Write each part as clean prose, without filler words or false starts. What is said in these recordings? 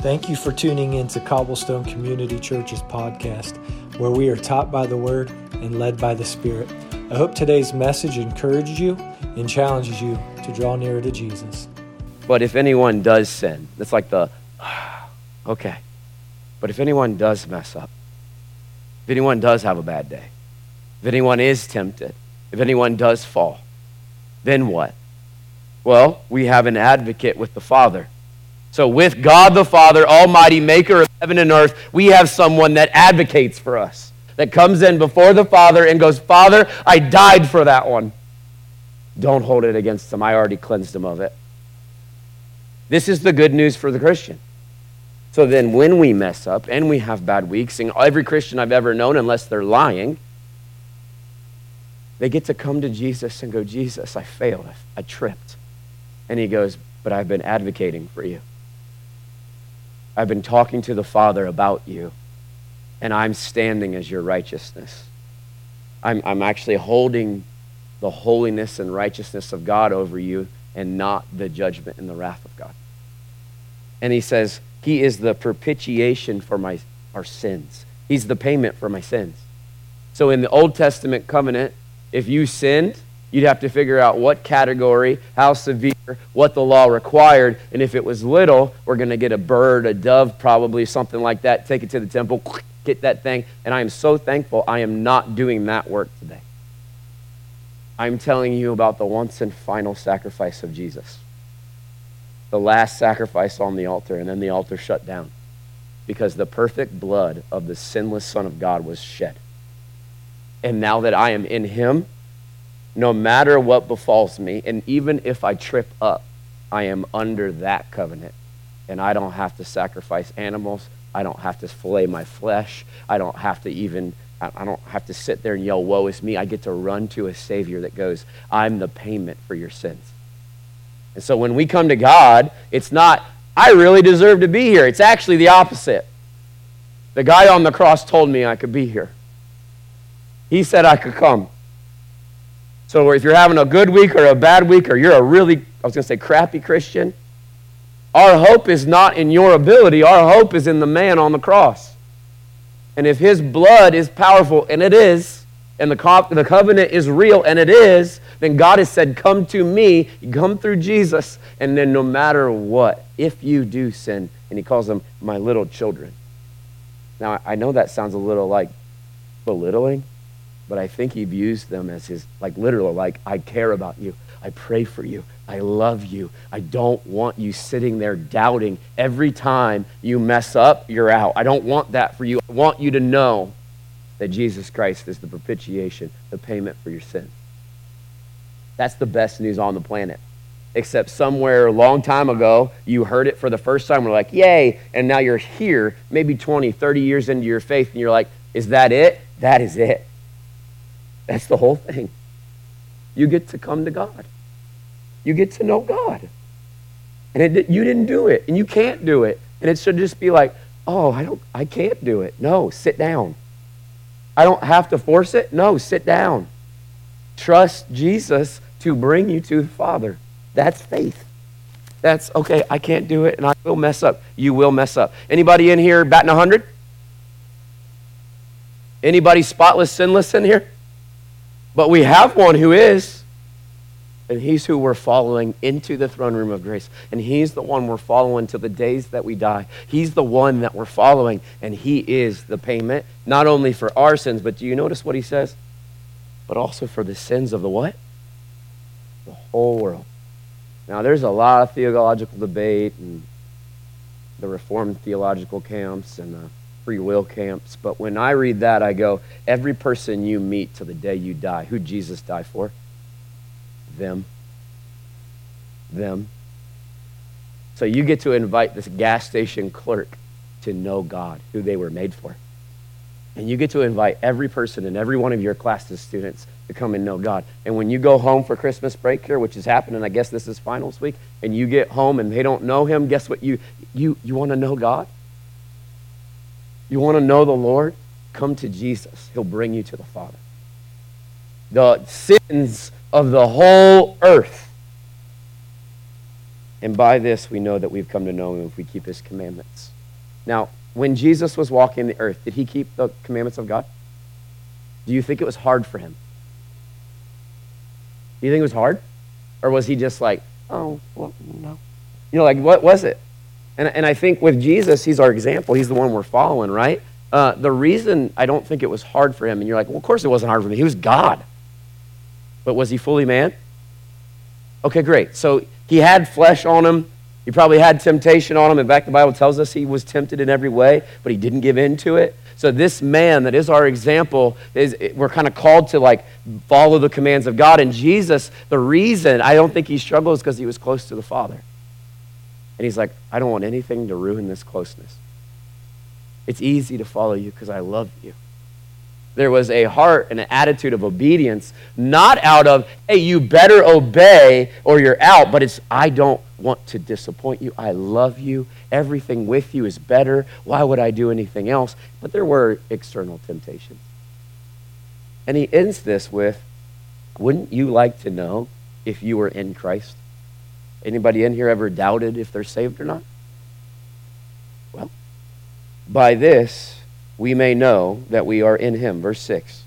Thank you for tuning in to Cobblestone Community Church's podcast, where we are taught by the Word and led by the Spirit. I hope today's message encourages you and challenges you to draw nearer to Jesus. But if anyone does sin, that's like the, okay. But if anyone does mess up, if anyone does have a bad day, if anyone is tempted, if anyone does fall, then what? Well, we have an advocate with the Father. So with God the Father, Almighty Maker of heaven and earth, we have someone that advocates for us, that comes in before the Father and goes, Father, I died for that one. Don't hold it against him. I already cleansed him of it. This is the good news for the Christian. So then when we mess up and we have bad weeks, and every Christian I've ever known, unless they're lying, they get to come to Jesus and go, Jesus, I failed. I tripped. And he goes, but I've been advocating for you. I've been talking to the Father about you, and I'm standing as your righteousness. I'm actually holding the holiness and righteousness of God over you and not the judgment and the wrath of God. And he says, he is the propitiation for our sins. He's the payment for my sins. So in the Old Testament covenant, if you sinned, you'd have to figure out what category, how severe, what the law required, and if it was little, we're going to get a bird, a dove, probably something like that, take it to the temple, get that thing, and I am so thankful I am not doing that work today. I'm telling you about the once and final sacrifice of Jesus. The last sacrifice on the altar, and then the altar shut down because the perfect blood of the sinless Son of God was shed. And now that I am in him, no matter what befalls me, and even if I trip up, I am under that covenant. And I don't have to sacrifice animals. I don't have to fillet my flesh. I don't have to sit there and yell, woe is me. I get to run to a Savior that goes, I'm the payment for your sins. And so when we come to God, it's not, I really deserve to be here. It's actually the opposite. The guy on the cross told me I could be here. He said I could come. So if you're having a good week or a bad week, or you're a really, crappy Christian, our hope is not in your ability. Our hope is in the man on the cross. And if his blood is powerful, and it is, and the covenant is real, and it is, then God has said, come to me, come through Jesus, and then no matter what, if you do sin, and he calls them my little children. Now, I know that sounds a little like belittling, but I think he views them as his, I care about you. I pray for you. I love you. I don't want you sitting there doubting every time you mess up, you're out. I don't want that for you. I want you to know that Jesus Christ is the propitiation, the payment for your sin. That's the best news on the planet. Except somewhere a long time ago, you heard it for the first time. We're like, yay. And now you're here, maybe 20, 30 years into your faith. And you're like, is that it? That is it. That's the whole thing. You get to come to God. You get to know God. And you didn't do it, and you can't do it. And it should just be like, oh, I can't do it. No, sit down. I don't have to force it. No, sit down. Trust Jesus to bring you to the Father. That's faith. That's, okay, I can't do it, and I will mess up. You will mess up. Anybody in here batting 100? Anybody spotless, sinless in here? But we have one who is, and he's who we're following into the throne room of grace. And he's the one we're following till the days that we die. He's the one that we're following, and he is the payment, not only for our sins, but do you notice what he says? But also for the sins of the what? The whole world. Now, there's a lot of theological debate and the Reformed theological camps and the free will camps, but when I read that, I go, every person you meet till the day you die, who'd Jesus die for? Them. So you get to invite this gas station clerk to know God, who they were made for. And you get to invite every person in every one of your class's students to come and know God. And when you go home for Christmas break here, which is happening, I guess this is finals week, and you get home and they don't know him, guess what? You want to know God? You want to know the Lord? Come to Jesus. He'll bring you to the Father. The sins of the whole earth. And by this we know that we've come to know him if we keep his commandments. Now, when Jesus was walking the earth, did he keep the commandments of God? Do you think it was hard for him? Do you think it was hard? Or was he just like, oh, well, no. You know, like, what was it? And I think with Jesus, he's our example. He's the one we're following, right? The reason I don't think it was hard for him, and you're like, well, of course it wasn't hard for me. He was God. But was he fully man? Okay, great. So he had flesh on him. He probably had temptation on him. In fact, the Bible tells us he was tempted in every way, but he didn't give in to it. So this man that is our example, we're kind of called to like follow the commands of God. And Jesus, the reason I don't think he struggles is because he was close to the Father. And he's like, I don't want anything to ruin this closeness. It's easy to follow you because I love you. There was a heart and an attitude of obedience, not out of, hey, you better obey or you're out, but it's, I don't want to disappoint you. I love you. Everything with you is better. Why would I do anything else? But there were external temptations. And he ends this with, wouldn't you like to know if you were in Christ? Anybody in here ever doubted if they're saved or not? Well, by this, we may know that we are in him. Verse 6,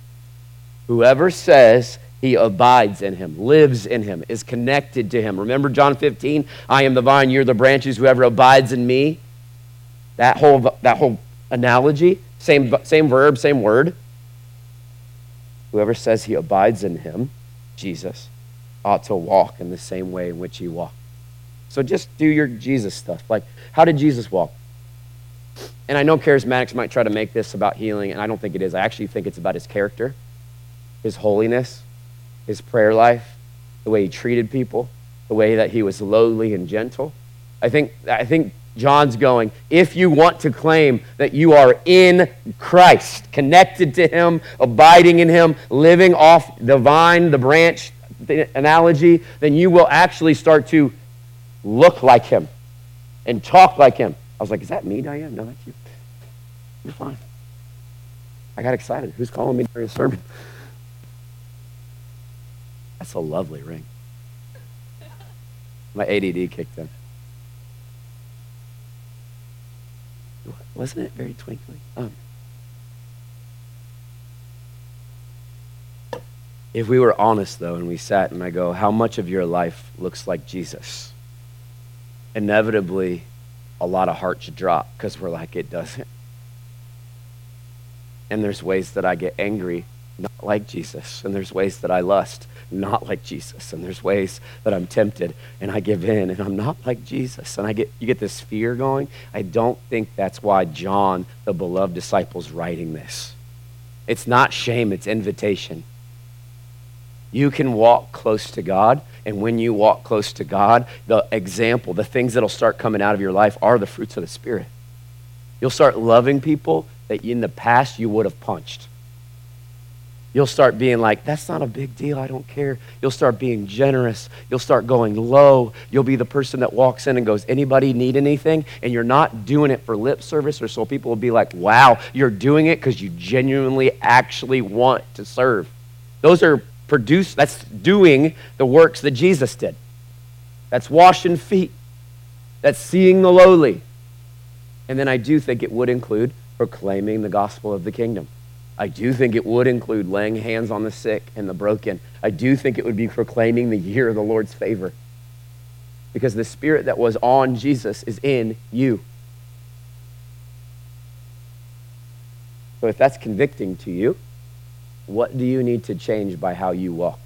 whoever says he abides in him, lives in him, is connected to him. Remember John 15, I am the vine, you're the branches, whoever abides in me. That whole analogy, same verb, same word. Whoever says he abides in him, Jesus, ought to walk in the same way in which he walked. So just do your Jesus stuff. Like, how did Jesus walk? And I know charismatics might try to make this about healing, and I don't think it is. I actually think it's about his character, his holiness, his prayer life, the way he treated people, the way that he was lowly and gentle. I think John's going, if you want to claim that you are in Christ, connected to him, abiding in him, living off the vine, the branch analogy, then you will actually start to look like him and talk like him. I was like, is that me, Diane? No, that's you. You're fine. I got excited. Who's calling me during a sermon? That's a lovely ring. My ADD kicked in. Wasn't it very twinkly? If we were honest, though, and we sat and I go, how much of your life looks like Jesus? Inevitably, a lot of hearts drop because we're like, it doesn't. And there's ways that I get angry, not like Jesus. And there's ways that I lust, not like Jesus. And there's ways that I'm tempted and I give in and I'm not like Jesus. And you get this fear going. I don't think that's why John, the beloved disciple, is writing this. It's not shame, it's invitation. You can walk close to God, and when you walk close to God, the example, the things that'll start coming out of your life are the fruits of the Spirit. You'll start loving people that in the past you would have punched. You'll start being like, that's not a big deal, I don't care. You'll start being generous. You'll start going low. You'll be the person that walks in and goes, anybody need anything? And you're not doing it for lip service or so people will be like, wow, you're doing it because you genuinely actually want to serve. Those are that's doing the works that Jesus did. That's washing feet. That's seeing the lowly. And then I do think it would include proclaiming the gospel of the kingdom. I do think it would include laying hands on the sick and the broken. I do think it would be proclaiming the year of the Lord's favor. Because the Spirit that was on Jesus is in you. So if that's convicting to you, what do you need to change by how you walk?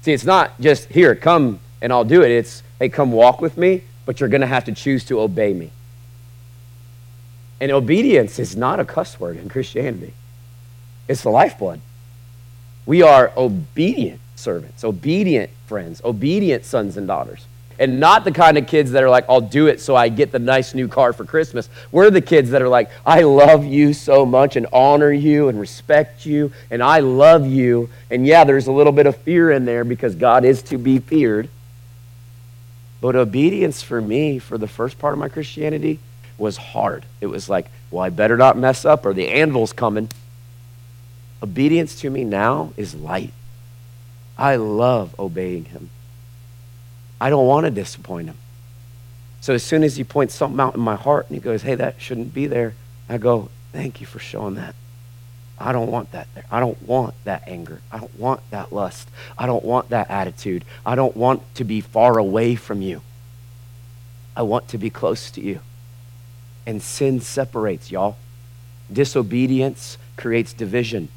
See, it's not just, here, come and I'll do it. It's, hey, come walk with me, but you're going to have to choose to obey me. And obedience is not a cuss word in Christianity. It's the lifeblood. We are obedient servants, obedient friends, obedient sons and daughters. And not the kind of kids that are like, I'll do it so I get the nice new car for Christmas. We're the kids that are like, I love you so much and honor you and respect you and I love you. And yeah, there's a little bit of fear in there because God is to be feared. But obedience for me, for the first part of my Christianity, was hard. It was like, well, I better not mess up or the anvil's coming. Obedience to me now is light. I love obeying him. I don't want to disappoint him. So as soon as he points something out in my heart and he goes, hey, that shouldn't be there, I go, thank you for showing that. I don't want that there. I don't want that anger. I don't want that lust. I don't want that attitude. I don't want to be far away from you. I want to be close to you. And sin separates, y'all. Disobedience creates division.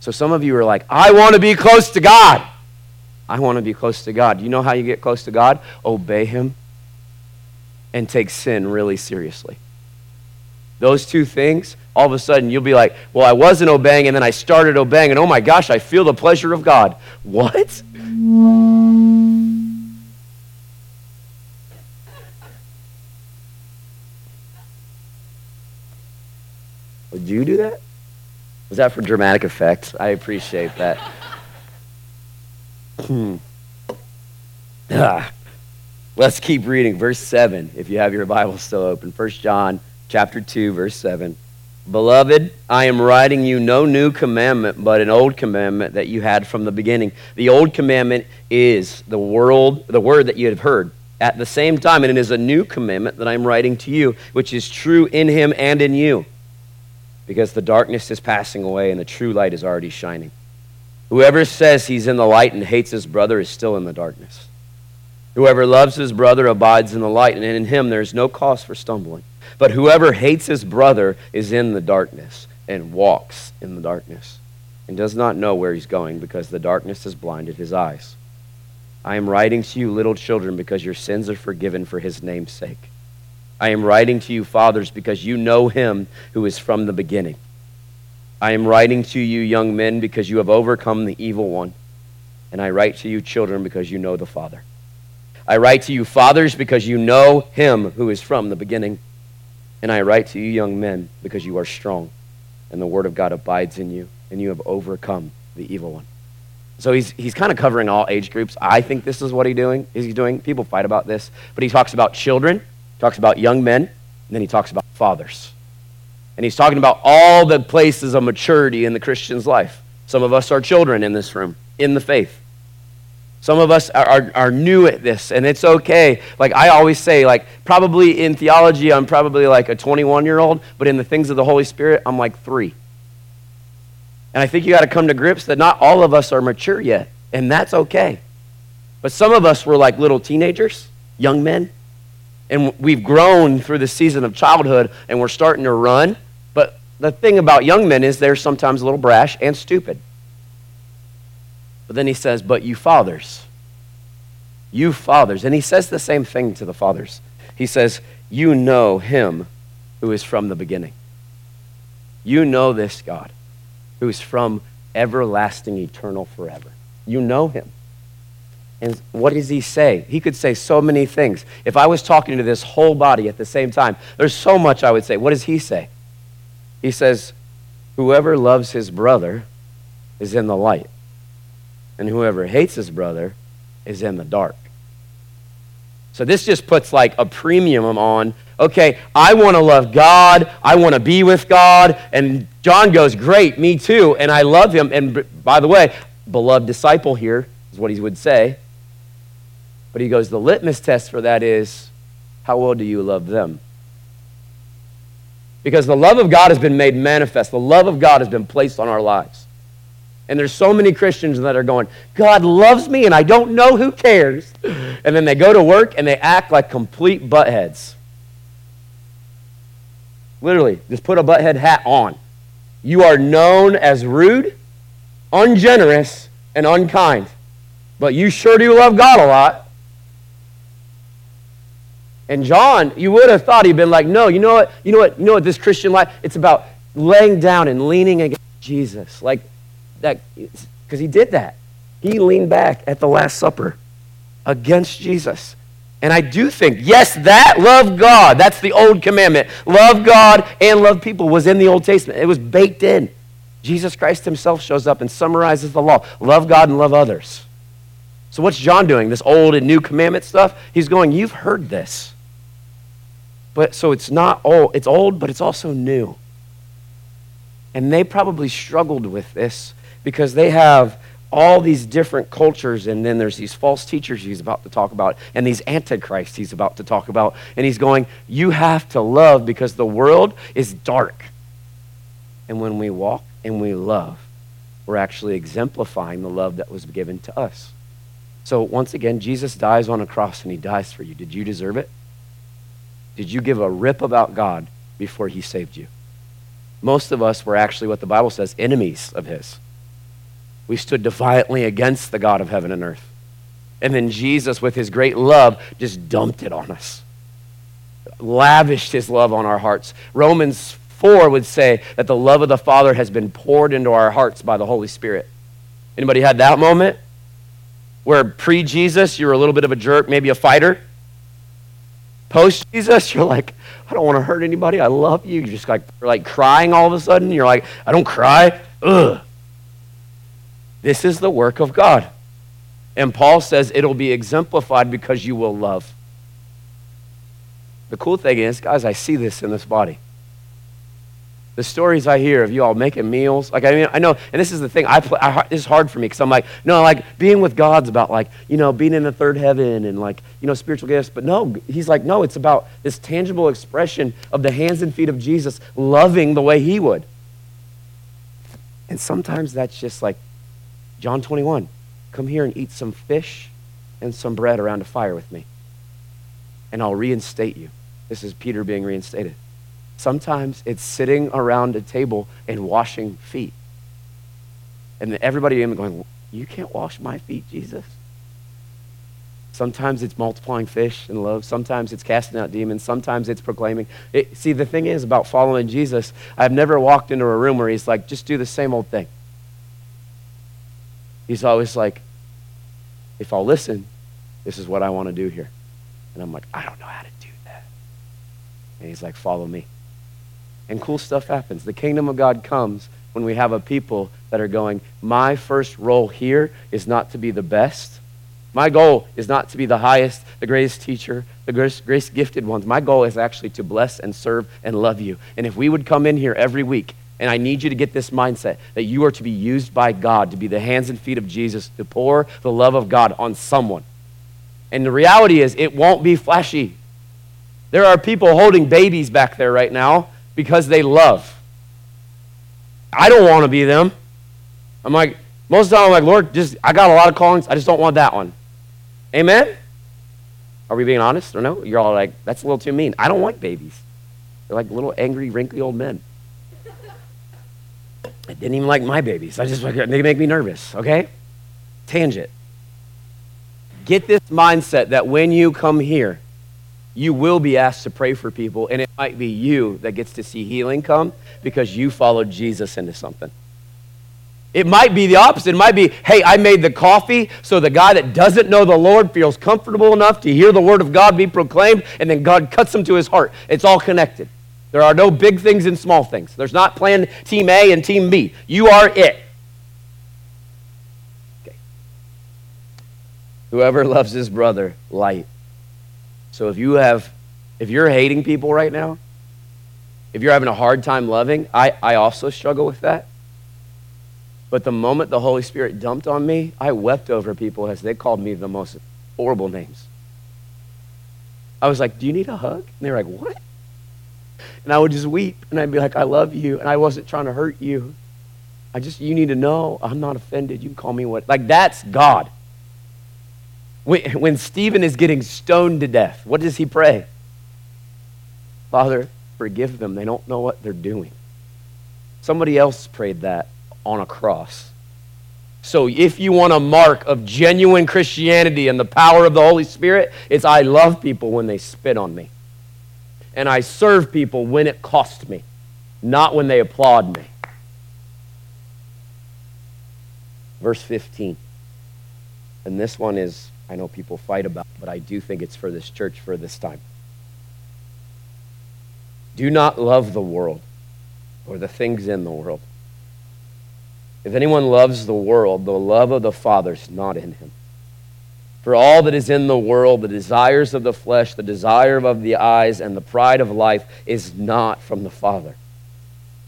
So some of you are like, I want to be close to God. I want to be close to God. You know how you get close to God? Obey him and take sin really seriously. Those two things, all of a sudden you'll be like, well, I wasn't obeying and then I started obeying and oh my gosh, I feel the pleasure of God. What? Would you do that? Was that for dramatic effect? I appreciate that. Let's keep reading. Verse 7, if you have your Bible still open. First John chapter 2, verse 7. Beloved, I am writing you no new commandment, but an old commandment that you had from the beginning. The old commandment is the word that you have heard at the same time, and it is a new commandment that I am writing to you, which is true in him and in you. Because the darkness is passing away and the true light is already shining. Whoever says he's in the light and hates his brother is still in the darkness. Whoever loves his brother abides in the light, and in him there is no cause for stumbling. But whoever hates his brother is in the darkness and walks in the darkness and does not know where he's going because the darkness has blinded his eyes. I am writing to you, little children, because your sins are forgiven for his name's sake. I am writing to you, fathers, because you know him who is from the beginning. I am writing to you, young men, because you have overcome the evil one. And I write to you, children, because you know the Father. I write to you, fathers, because you know him who is from the beginning. And I write to you, young men, because you are strong, and the word of God abides in you, and you have overcome the evil one. So he's kind of covering all age groups. I think this is what he's doing. People fight about this, but he talks about children, talks about young men, and then he talks about fathers. And he's talking about all the places of maturity in the Christian's life. Some of us are children in this room, in the faith. Some of us are new at this, and it's okay. Like I always say, like probably in theology, I'm probably like a 21-year-old, but in the things of the Holy Spirit, I'm like 3. And I think you got to come to grips that not all of us are mature yet, and that's okay. But some of us were like little teenagers, young men, and we've grown through the season of childhood, and we're starting to run. But the thing about young men is they're sometimes a little brash and stupid. But then he says, but you fathers. And he says the same thing to the fathers. He says, you know him who is from the beginning. You know this God who is from everlasting, eternal, forever. You know him. And what does he say? He could say so many things. If I was talking to this whole body at the same time, there's so much I would say. What does he say? He says, whoever loves his brother is in the light, and whoever hates his brother is in the dark. So this just puts like a premium on, okay, I want to love God, I want to be with God, and John goes, great, me too, and I love him. And by the way, beloved disciple here is what he would say. But he goes, the litmus test for that is, how well do you love them? Because the love of God has been made manifest. The love of God has been placed on our lives. And there's so many Christians that are going, God loves me and I don't know, who cares? And then they go to work and they act like complete buttheads. Literally, just put a butthead hat on. You are known as rude, ungenerous, and unkind. But you sure do love God a lot. And John, you would have thought he'd been like, no, you know what, this Christian life, it's about laying down and leaning against Jesus. Like that, because he did that. He leaned back at the Last Supper against Jesus. And I do think, yes, that love God, that's the old commandment. Love God and love people was in the Old Testament. It was baked in. Jesus Christ himself shows up and summarizes the law. Love God and love others. So what's John doing? This old and new commandment stuff? He's going, you've heard this. But so it's not old. It's old, but it's also new. And they probably struggled with this because they have all these different cultures, and then there's these false teachers he's about to talk about, and these antichrists he's about to talk about, and he's going, you have to love because the world is dark. And when we walk and we love, we're actually exemplifying the love that was given to us. So once again, Jesus dies on a cross and he dies for you. Did you deserve it? Did you give a rip about God before he saved you? Most of us were actually what the Bible says, enemies of his. We stood defiantly against the God of heaven and earth. And then Jesus, with his great love, just dumped it on us. Lavished his love on our hearts. Romans 4 would say that the love of the Father has been poured into our hearts by the Holy Spirit. Anybody had that moment? Where pre-Jesus, you were a little bit of a jerk, maybe a fighter. Post-Jesus, you're like, I don't want to hurt anybody. I love you. You're just like, you're like crying all of a sudden. You're like, I don't cry. Ugh. This is the work of God. And Paul says it'll be exemplified because you will love. The cool thing is, guys, I see this in this body. The stories I hear of you all making meals, like, I mean, I know, and this is the thing, this is hard for me, because I'm like, no, like, being with God's about, like, you know, being in the third heaven and, like, you know, spiritual gifts, but no, he's like, no, it's about this tangible expression of the hands and feet of Jesus loving the way he would. And sometimes that's just like, John 21, come here and eat some fish and some bread around a fire with me, and I'll reinstate you. This is Peter being reinstated. Sometimes it's sitting around a table and washing feet. And everybody in going, you can't wash my feet, Jesus. Sometimes it's multiplying fish and love. Sometimes it's casting out demons. Sometimes it's proclaiming. See, the thing is about following Jesus, I've never walked into a room where he's like, just do the same old thing. He's always like, if I'll listen, this is what I want to do here. And I'm like, I don't know how to do that. And he's like, follow me. And cool stuff happens. The kingdom of God comes when we have a people that are going, my first role here is not to be the best. My goal is not to be the highest, the greatest teacher, the greatest gifted ones. My goal is actually to bless and serve and love you. And if we would come in here every week, and I need you to get this mindset that you are to be used by God, to be the hands and feet of Jesus, to pour the love of God on someone. And the reality is it won't be flashy. There are people holding babies back there right now because they love. I don't want to be them. I'm like, most of the time I'm like, Lord, I got a lot of callings. I just don't want that one. Amen? Are we being honest or no? You're all like, that's a little too mean. I don't like babies. They're like little angry, wrinkly old men. I didn't even like my babies. They make me nervous, okay? Tangent. Get this mindset that when you come here, you will be asked to pray for people, and it might be you that gets to see healing come because you followed Jesus into something. It might be the opposite. It might be, hey, I made the coffee so the guy that doesn't know the Lord feels comfortable enough to hear the word of God be proclaimed, and then God cuts him to his heart. It's all connected. There are no big things and small things. There's not plan team A and team B. You are it. Okay. Whoever loves his brother, light. So if you're hating people right now, if you're having a hard time loving, I also struggle with that. But the moment the Holy Spirit dumped on me, I wept over people as they called me the most horrible names. I was like, do you need a hug? And they were like, what? And I would just weep, and I'd be like, I love you, and I wasn't trying to hurt you. You need to know, I'm not offended. You can call me what, like that's God. When Stephen is getting stoned to death, what does he pray? Father, forgive them. They don't know what they're doing. Somebody else prayed that on a cross. So if you want a mark of genuine Christianity and the power of the Holy Spirit, it's I love people when they spit on me. And I serve people when it costs me, not when they applaud me. Verse 15. And this one is, I know people fight about, but I do think it's for this church for this time. Do not love the world or the things in the world. If anyone loves the world, the love of the Father is not in him. For all that is in the world, the desires of the flesh, the desire of the eyes, and the pride of life is not from the Father,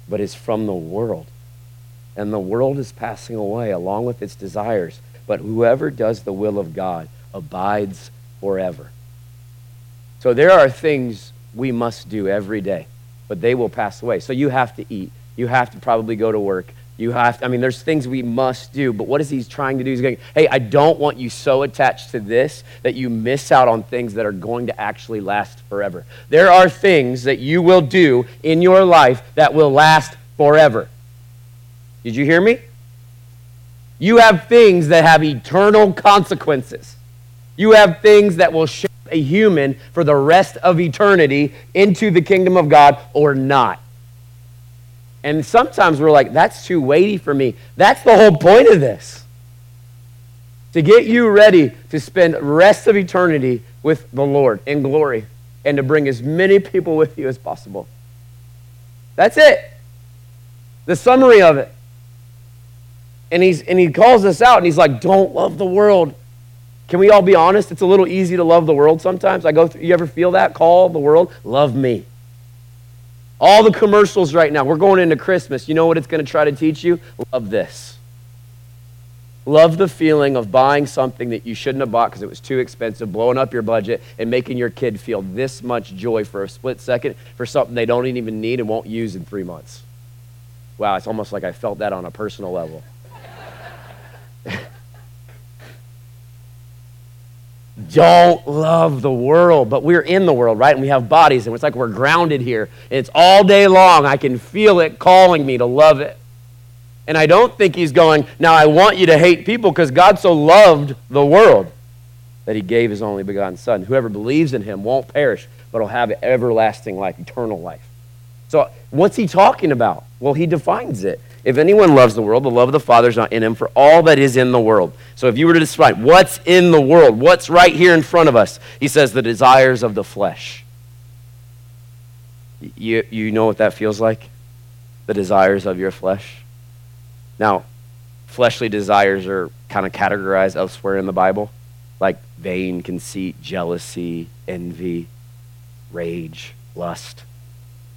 but is from the world. and the world is passing away along with its desires, but whoever does the will of God abides forever. So there are things we must do every day, but they will pass away. So you have to eat. You have to probably go to work. You have to, there's things we must do, but what is he trying to do? He's going, hey, I don't want you so attached to this that you miss out on things that are going to actually last forever. There are things that you will do in your life that will last forever. Did you hear me? You have things that have eternal consequences. You have things that will shape a human for the rest of eternity into the kingdom of God or not. And sometimes we're like, that's too weighty for me. That's the whole point of this. To get you ready to spend the rest of eternity with the Lord in glory and to bring as many people with you as possible. That's it. The summary of it. And he calls us out and he's like, don't love the world. Can we all be honest? It's a little easy to love the world sometimes. You ever feel that? Call the world, love me. All the commercials right now, we're going into Christmas. You know what it's going to try to teach you? Love this. Love the feeling of buying something that you shouldn't have bought because it was too expensive, blowing up your budget, and making your kid feel this much joy for a split second for something they don't even need and won't use in 3 months. Wow, it's almost like I felt that on a personal level. Don't love the world, but we're in the world, right? And we have bodies, and it's like we're grounded here. And it's all day long. I can feel it calling me to love it. And I don't think he's going, now I want you to hate people because God so loved the world that he gave his only begotten son. Whoever believes in him won't perish, but will have everlasting life, eternal life. So what's he talking about? Well, he defines it. If anyone loves the world, the love of the Father is not in him, for all that is in the world. So if you were to describe what's in the world, what's right here in front of us, he says the desires of the flesh. You know what that feels like? The desires of your flesh. Now, fleshly desires are kind of categorized elsewhere in the Bible, like vain conceit, jealousy, envy, rage, lust.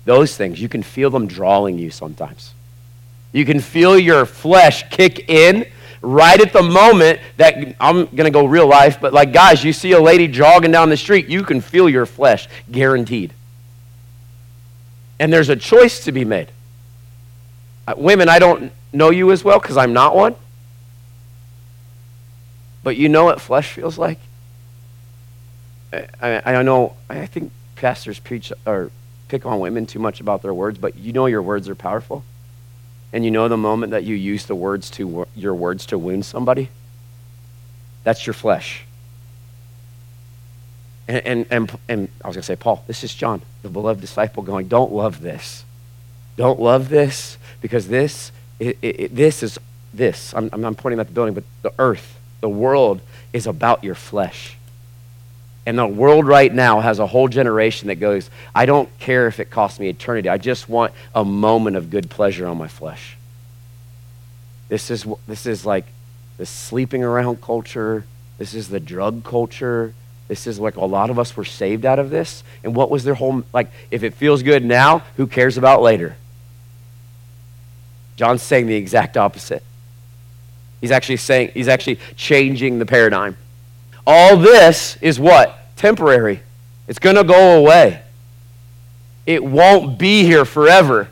Those things, you can feel them drawing you sometimes. You can feel your flesh kick in right at the moment that, I'm going to go real life, but like, guys, you see a lady jogging down the street, you can feel your flesh, guaranteed. And there's a choice to be made. Women, I don't know you as well because I'm not one. But you know what flesh feels like? I know, I think pastors preach or pick on women too much about their words, but you know your words are powerful. And you know the moment that you use your words to wound somebody? That's your flesh. And I was going to say, Paul, this is John, the beloved disciple, going, don't love this. Don't love this because this is this. I'm pointing at the building, but the earth, the world is about your flesh. And the world right now has a whole generation that goes, I don't care if it costs me eternity. I just want a moment of good pleasure on my flesh. This is like the sleeping around culture. This is the drug culture. This is like a lot of us were saved out of this. And what was their whole, like, if it feels good now, who cares about later? John's saying the exact opposite. He's actually changing the paradigm. All this is what? Temporary. It's going to go away. It won't be here forever.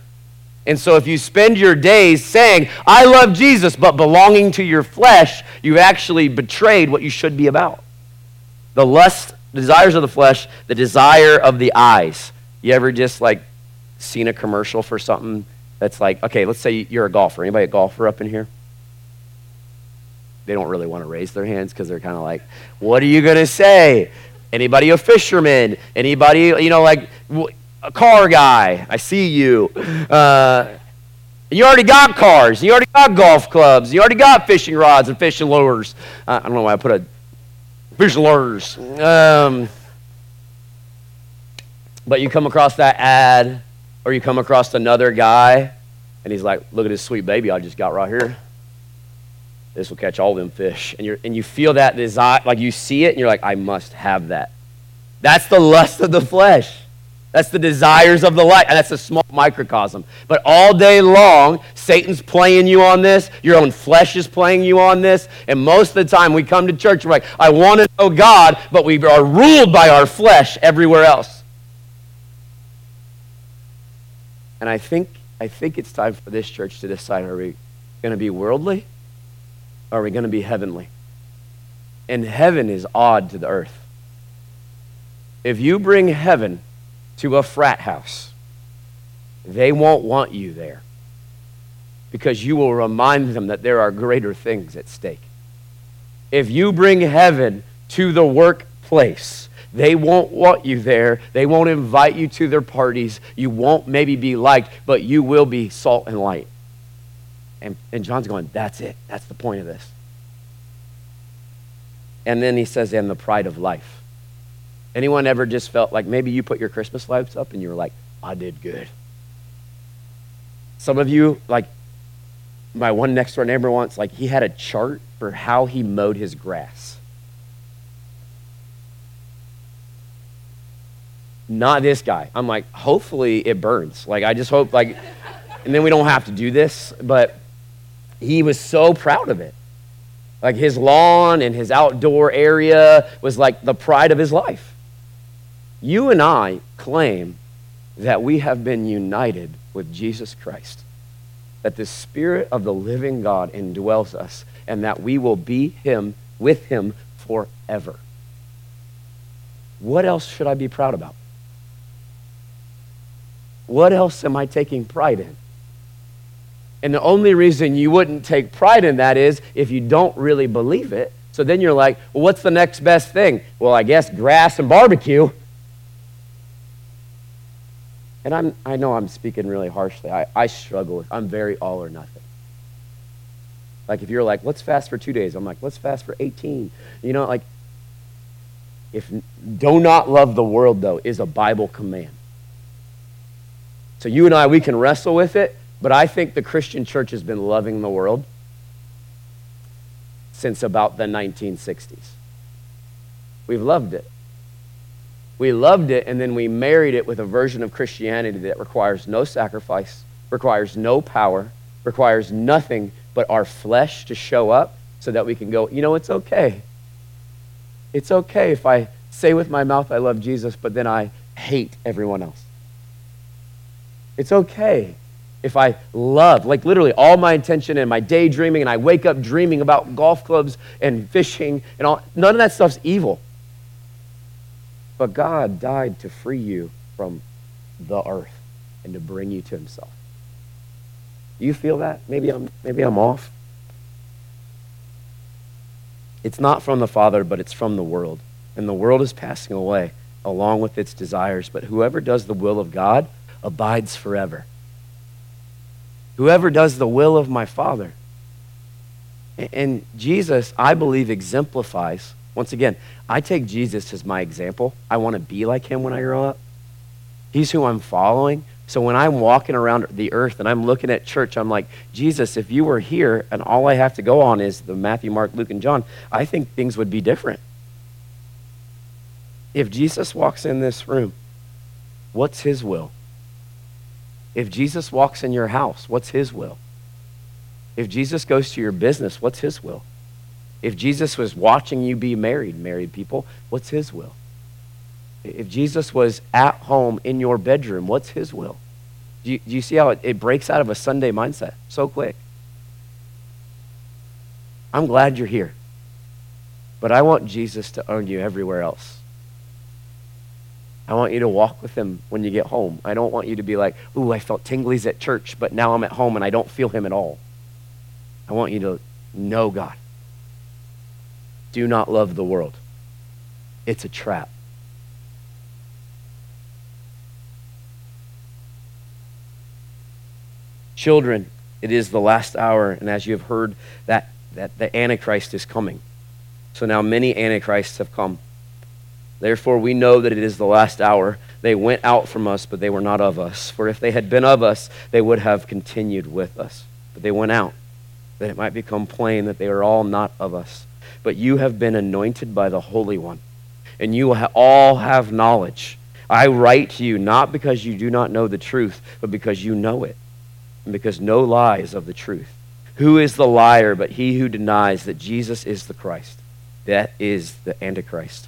And so if you spend your days saying, I love Jesus, but belonging to your flesh, you've actually betrayed what you should be about. The lust, desires of the flesh, the desire of the eyes. You ever just like seen a commercial for something that's like, okay, let's say you're a golfer. Anybody a golfer up in here? They don't really want to raise their hands because they're kind of like, what are you going to say? Anybody a fisherman? Anybody, like a car guy? I see you. You already got cars. You already got golf clubs. You already got fishing rods and fishing lures. I don't know why I put a fishing lures. But you come across that ad or you come across another guy and he's like, look at this sweet baby I just got right here. This will catch all them fish. And you feel that desire, like you see it, and you're like, I must have that. That's the lust of the flesh. That's the desires of the light. And that's a small microcosm. But all day long, Satan's playing you on this. Your own flesh is playing you on this. And most of the time we come to church, we're like, I want to know God, but we are ruled by our flesh everywhere else. And I think it's time for this church to decide, are we going to be worldly? Or are we going to be heavenly? And heaven is odd to the earth. If you bring heaven to a frat house, they won't want you there because you will remind them that there are greater things at stake. If you bring heaven to the workplace, they won't want you there. They won't invite you to their parties. You won't maybe be liked, but you will be salt and light. And John's going, that's it. That's the point of this. And then he says, and the pride of life. Anyone ever just felt like maybe you put your Christmas lights up and you were like, I did good. Some of you, like my one next door neighbor once, like he had a chart for how he mowed his grass. Not this guy. I'm like, hopefully it burns. Like I just hope like, and then we don't have to do this, but he was so proud of it. Like his lawn and his outdoor area was like the pride of his life. You and I claim that we have been united with Jesus Christ, that the Spirit of the living God indwells us, and that we will be him with him forever. What else should I be proud about? What else am I taking pride in? And the only reason you wouldn't take pride in that is if you don't really believe it. So then you're like, well, what's the next best thing? Well, I guess grass and barbecue. And I know I'm speaking really harshly. I struggle with, I'm very all or nothing. Like if you're like, let's fast for 2 days. I'm like, let's fast for 18. You know, like, if do not love the world, though, is a Bible command. So you and I, we can wrestle with it, but I think the Christian church has been loving the world since about the 1960s. We've loved it. We loved it, and then we married it with a version of Christianity that requires no sacrifice, requires no power, requires nothing but our flesh to show up so that we can go, you know, it's okay. It's okay if I say with my mouth I love Jesus, but then I hate everyone else. It's okay if I love, like literally all my intention and my daydreaming, and I wake up dreaming about golf clubs and fishing and all, none of that stuff's evil. But God died to free you from the earth and to bring you to himself. Do you feel that? Maybe I'm off. It's not from the Father, but it's from the world. And the world is passing away along with its desires, but whoever does the will of God abides forever. Whoever does the will of my Father. And Jesus, I believe, exemplifies. Once again, I take Jesus as my example. I want to be like him when I grow up. He's who I'm following. So when I'm walking around the earth and I'm looking at church, I'm like, Jesus, if you were here and all I have to go on is the Matthew, Mark, Luke, and John, I think things would be different. If Jesus walks in this room, what's his will? If Jesus walks in your house, what's his will? If Jesus goes to your business, what's his will? If Jesus was watching you be married, married people, what's his will? If Jesus was at home in your bedroom, what's his will? Do you see how it breaks out of a Sunday mindset so quick? I'm glad you're here, but I want Jesus to own you everywhere else. I want you to walk with him when you get home. I don't want you to be like, ooh, I felt tinglies at church, but now I'm at home and I don't feel him at all. I want you to know God. Do not love the world. It's a trap. Children, it is the last hour, and as you have heard that the Antichrist is coming. So now many Antichrists have come. Therefore, we know that it is the last hour. They went out from us, but they were not of us. For if they had been of us, they would have continued with us. But they went out, that it might become plain that they are all not of us. But you have been anointed by the Holy One, and you all have knowledge. I write to you not because you do not know the truth, but because you know it, and because no lie is of the truth. Who is the liar but he who denies that Jesus is the Christ? That is the Antichrist.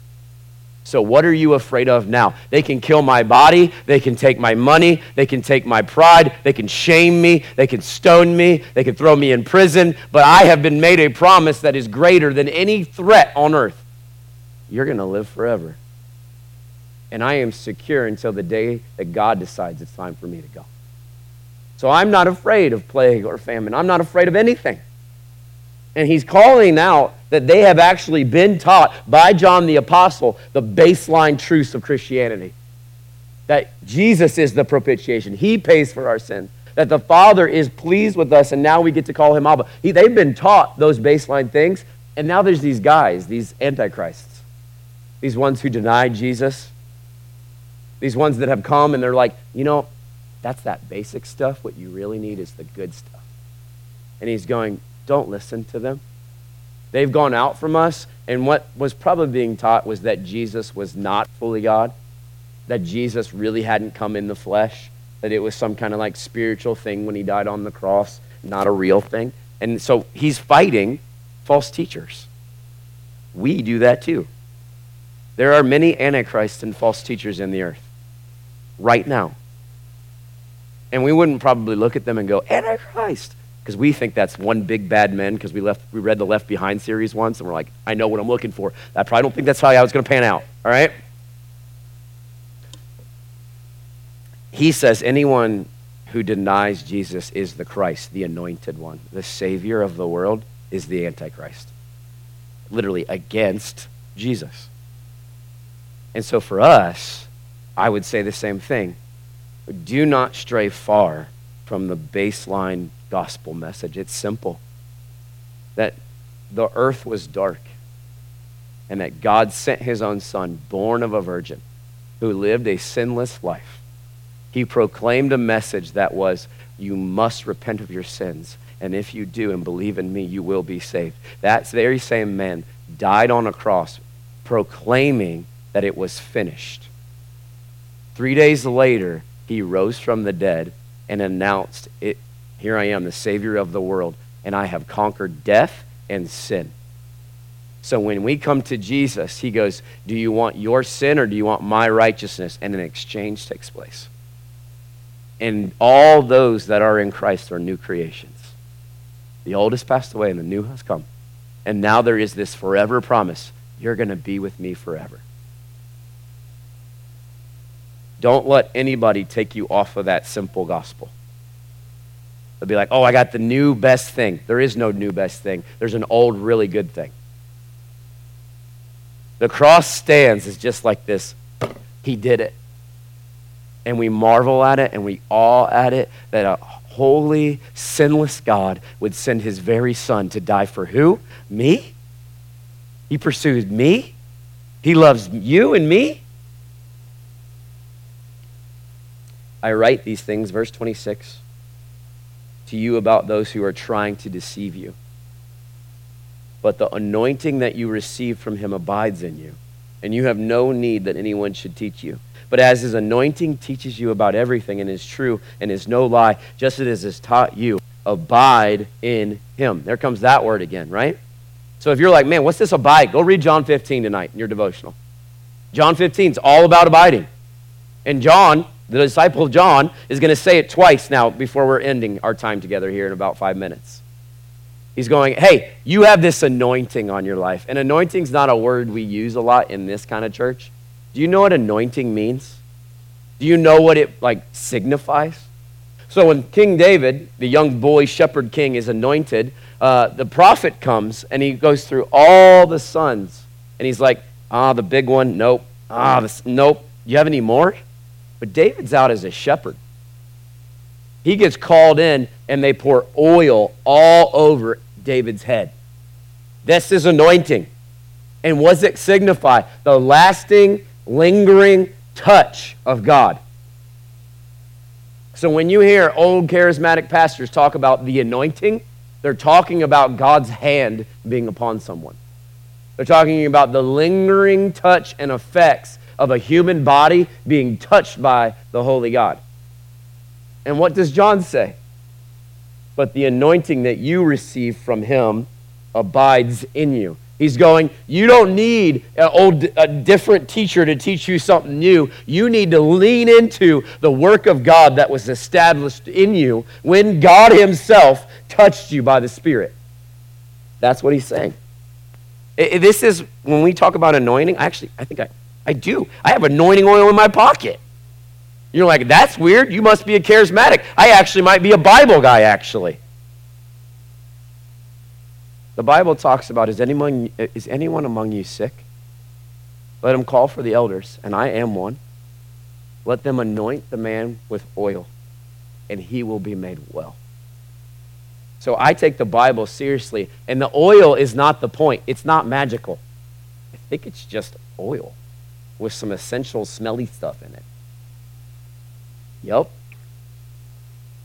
So what are you afraid of now? They can kill my body. They can take my money. They can take my pride. They can shame me. They can stone me. They can throw me in prison. But I have been made a promise that is greater than any threat on earth. You're going to live forever. And I am secure until the day that God decides it's time for me to go. So I'm not afraid of plague or famine. I'm not afraid of anything. And he's calling out that they have actually been taught by John the Apostle the baseline truths of Christianity. That Jesus is the propitiation. He pays for our sins. That the Father is pleased with us, and now we get to call him Abba. They've been taught those baseline things, and now there's these guys, these antichrists, these ones who deny Jesus, these ones that have come, and they're like, you know, that's that basic stuff. What you really need is the good stuff. And he's going, don't listen to them. They've gone out from us, and what was probably being taught was that Jesus was not fully God, that Jesus really hadn't come in the flesh, that it was some kind of like spiritual thing when he died on the cross, not a real thing. And so he's fighting false teachers. We do that too. There are many antichrists and false teachers in the earth right now. And we wouldn't probably look at them and go, Antichrist, because we think that's one big bad man, because we read the Left Behind series once, and we're like, I know what I'm looking for. I probably don't think that's how I was going to pan out, all right? He says anyone who denies Jesus is the Christ, the anointed one, the Savior of the world, is the Antichrist, literally against Jesus. And so for us, I would say the same thing. Do not stray far from the baseline gospel message. It's simple. That the earth was dark and that God sent his own son, born of a virgin, who lived a sinless life. He proclaimed a message that was, you must repent of your sins, and if you do and believe in me, you will be saved. That very same man died on a cross proclaiming that it was finished. 3 days later, he rose from the dead and announced it. Here I am, the Savior of the world, and I have conquered death and sin. So when we come to Jesus, he goes, do you want your sin or do you want my righteousness? And an exchange takes place. And all those that are in Christ are new creations. The old has passed away and the new has come. And now there is this forever promise. You're going to be with me forever. Don't let anybody take you off of that simple gospel. They'll be like, oh, I got the new best thing. There is no new best thing. There's an old really good thing. The cross stands is just like this. He did it. And we marvel at it and we awe at it that a holy, sinless God would send his very son to die for who? Me? He pursues me? He loves you and me? I write these things, verse 26. To you about those who are trying to deceive you. But the anointing that you receive from him abides in you, and you have no need that anyone should teach you. But as his anointing teaches you about everything and is true and is no lie, just as it has taught you, abide in him. There comes that word again, right? So if you're like, man, what's this abide? Go read John 15 tonight in your devotional. John 15 is all about abiding. And John, the disciple John, is going to say it twice now before we're ending our time together here in about 5 minutes. He's going, hey, you have this anointing on your life. And anointing's not a word we use a lot in this kind of church. Do you know what anointing means? Do you know what it signifies? So when King David, the young boy shepherd king, is anointed, the prophet comes and he goes through all the sons. And he's like, the big one, nope. Nope. You have any more? But David's out as a shepherd. He gets called in, and they pour oil all over David's head. This is anointing. And what does it signify? The lasting, lingering touch of God. So when you hear old charismatic pastors talk about the anointing, they're talking about God's hand being upon someone. They're talking about the lingering touch and effects of a human body being touched by the Holy God. And what does John say? But the anointing that you receive from him abides in you. He's going, you don't need a different teacher to teach you something new. You need to lean into the work of God that was established in you when God himself touched you by the Spirit. That's what he's saying. This is, when we talk about anointing, I think I do. I have anointing oil in my pocket. You're like, that's weird. You must be a charismatic. I actually might be a Bible guy, actually. The Bible talks about, is anyone among you sick? Let him call for the elders, and I am one. Let them anoint the man with oil, and he will be made well. So I take the Bible seriously, and the oil is not the point. It's not magical. I think it's just oil with some essential smelly stuff in it. Yep.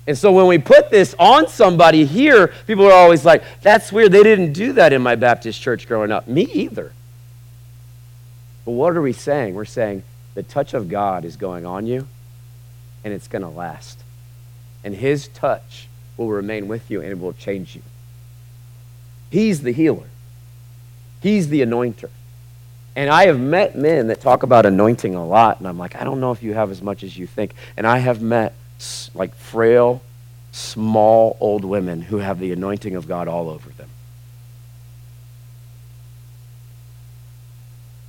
And so when we put this on somebody here, people are always like, that's weird. They didn't do that in my Baptist church growing up. Me either. But what are we saying? We're saying the touch of God is going on you, and it's going to last. And his touch will remain with you, and it will change you. He's the healer. He's the anointer. And I have met men that talk about anointing a lot, and I'm like, I don't know if you have as much as you think. And I have met like frail, small old women who have the anointing of God all over them.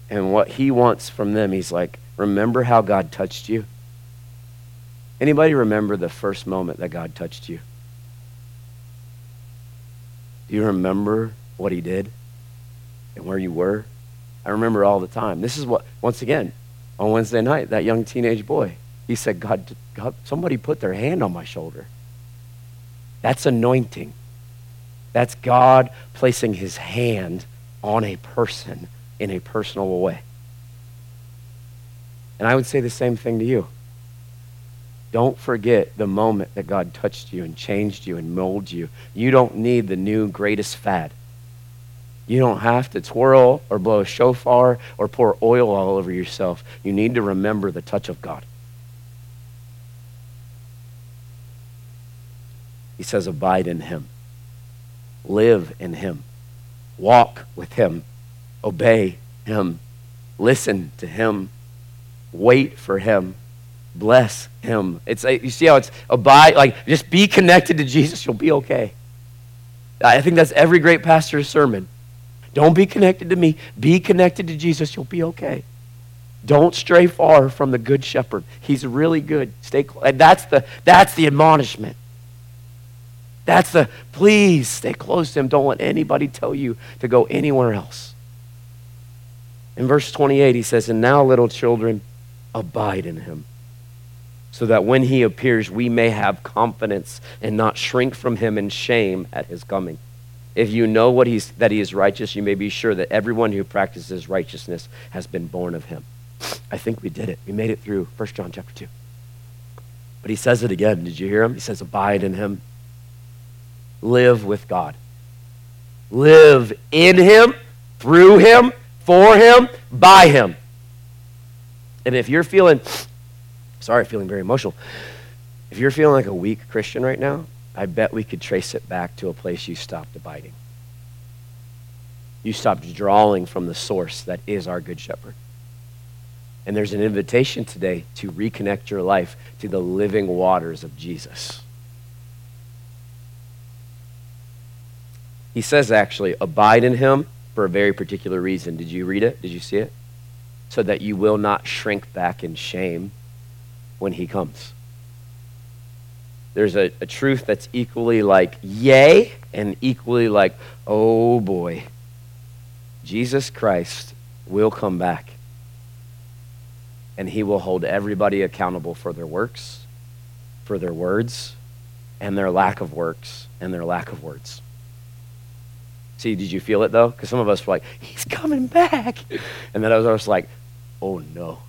And what he wants from them, he's like, remember how God touched you? Anybody remember the first moment that God touched you? Do you remember what he did and where you were? I remember all the time. This is what, once again, on Wednesday night, that young teenage boy, he said, God, somebody put their hand on my shoulder. That's anointing. That's God placing his hand on a person in a personal way. And I would say the same thing to you. Don't forget the moment that God touched you and changed you and molded you. You don't need the new greatest fad. You don't have to twirl or blow a shofar or pour oil all over yourself. You need to remember the touch of God. He says, abide in him, live in him, walk with him, obey him, listen to him, wait for him, bless him. It's like, you see how it's abide, like just be connected to Jesus, you'll be okay. I think that's every great pastor's sermon. Don't be connected to me, be connected to Jesus, you'll be okay. Don't stray far from the good shepherd. He's really good. Stay close. That's the admonishment. That's the, please stay close to him. Don't let anybody tell you to go anywhere else. In verse 28, he says, and now, little children, abide in him, so that when he appears, we may have confidence and not shrink from him in shame at his coming. If you know that he is righteous, you may be sure that everyone who practices righteousness has been born of him. I think we did it. We made it through First John chapter 2. But he says it again. Did you hear him? He says, abide in him. Live with God. Live in him, through him, for him, by him. And if you're feeling very emotional. If you're feeling like a weak Christian right now, I bet we could trace it back to a place you stopped abiding. You stopped drawing from the source that is our good shepherd. And there's an invitation today to reconnect your life to the living waters of Jesus. He says, actually, abide in him for a very particular reason. Did you read it? Did you see it? So that you will not shrink back in shame when he comes. There's a truth that's equally like, yay, and equally like, oh boy. Jesus Christ will come back, and he will hold everybody accountable for their works, for their words, and their lack of works and their lack of words. See, did you feel it though? Because some of us were like, he's coming back. And then I was always like, oh no.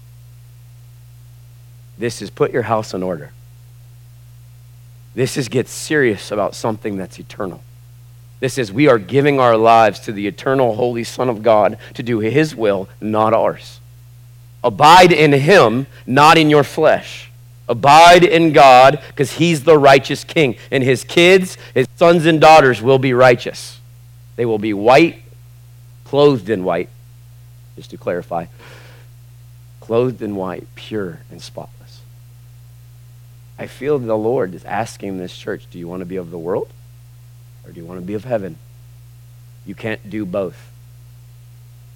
This is put your house in order. This is get serious about something that's eternal. This is we are giving our lives to the eternal holy Son of God to do his will, not ours. Abide in him, not in your flesh. Abide in God, because he's the righteous king. And his kids, his sons and daughters will be righteous. They will be white, clothed in white, just to clarify. Clothed in white, pure and spotless. I feel the Lord is asking this church, do you want to be of the world or do you want to be of heaven? You can't do both.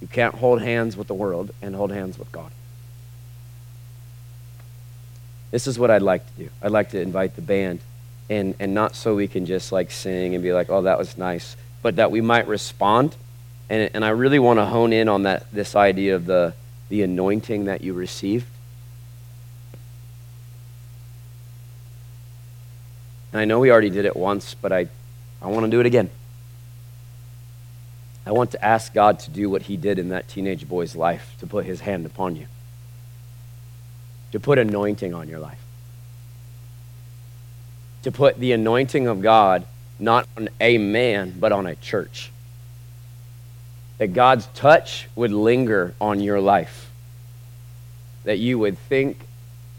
You can't hold hands with the world and hold hands with God. This is what I'd like to do. I'd like to invite the band, and not so we can just like sing and be like, oh, that was nice, but that we might respond. And I really want to hone in on that, this idea of the anointing that you received. And I know we already did it once, but I want to do it again. I want to ask God to do what he did in that teenage boy's life, to put his hand upon you, to put anointing on your life, to put the anointing of God not on a man, but on a church. That God's touch would linger on your life. That you would think,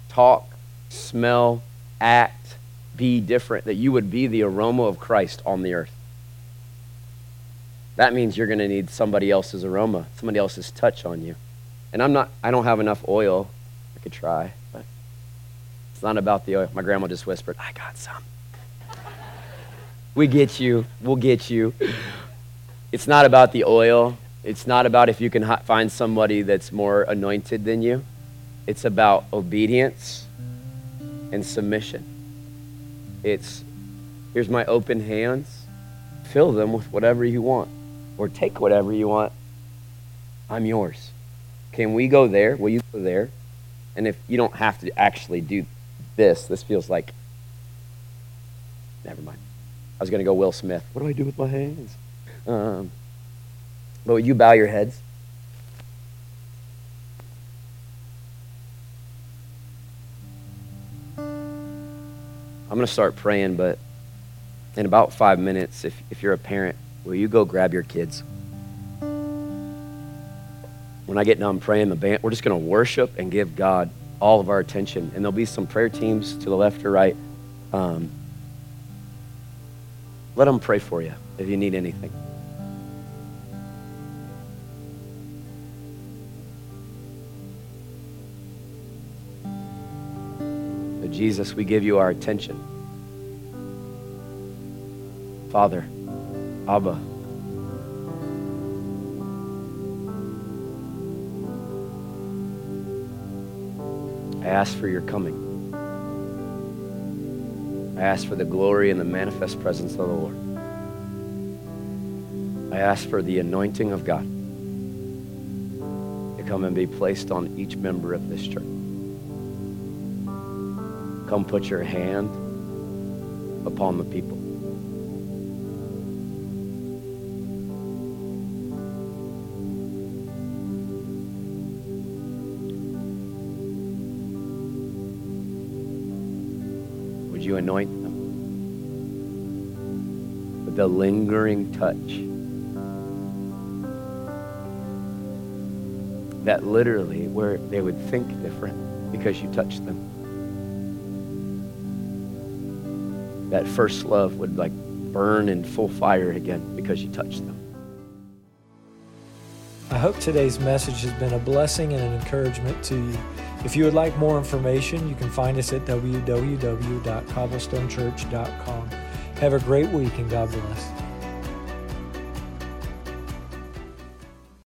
talk, smell, act, be different. That you would be the aroma of Christ on the earth. That means you're going to need somebody else's aroma, somebody else's touch on you. And I don't have enough oil. I could try, but it's not about the oil. My grandma just whispered, I got some. We get you. We'll get you. It's not about the oil. It's not about if you can find somebody that's more anointed than you. It's about obedience and submission. It's, here's my open hands. Fill them with whatever you want or take whatever you want. I'm yours. Can we go there? Will you go there? And if you don't have to actually do this feels like, never mind. I was going to go Will Smith. What do I do with my hands? But would you bow your heads? I'm going to start praying, but in about 5 minutes, if you're a parent, will you go grab your kids? When I get done praying, we're just going to worship and give God all of our attention. And there'll be some prayer teams to the left or right. Let them pray for you if you need anything. So Jesus, we give you our attention. Father, Abba, I ask for your coming. I ask for the glory and the manifest presence of the Lord. I ask for the anointing of God to come and be placed on each member of this church. Come put your hand upon the people. Would you anoint them with the lingering touch that literally where they would think different because you touched them. That first love would like burn in full fire again because you touched them. I hope today's message has been a blessing and an encouragement to you. If you would like more information, you can find us at www.cobblestonechurch.com. Have a great week and God bless.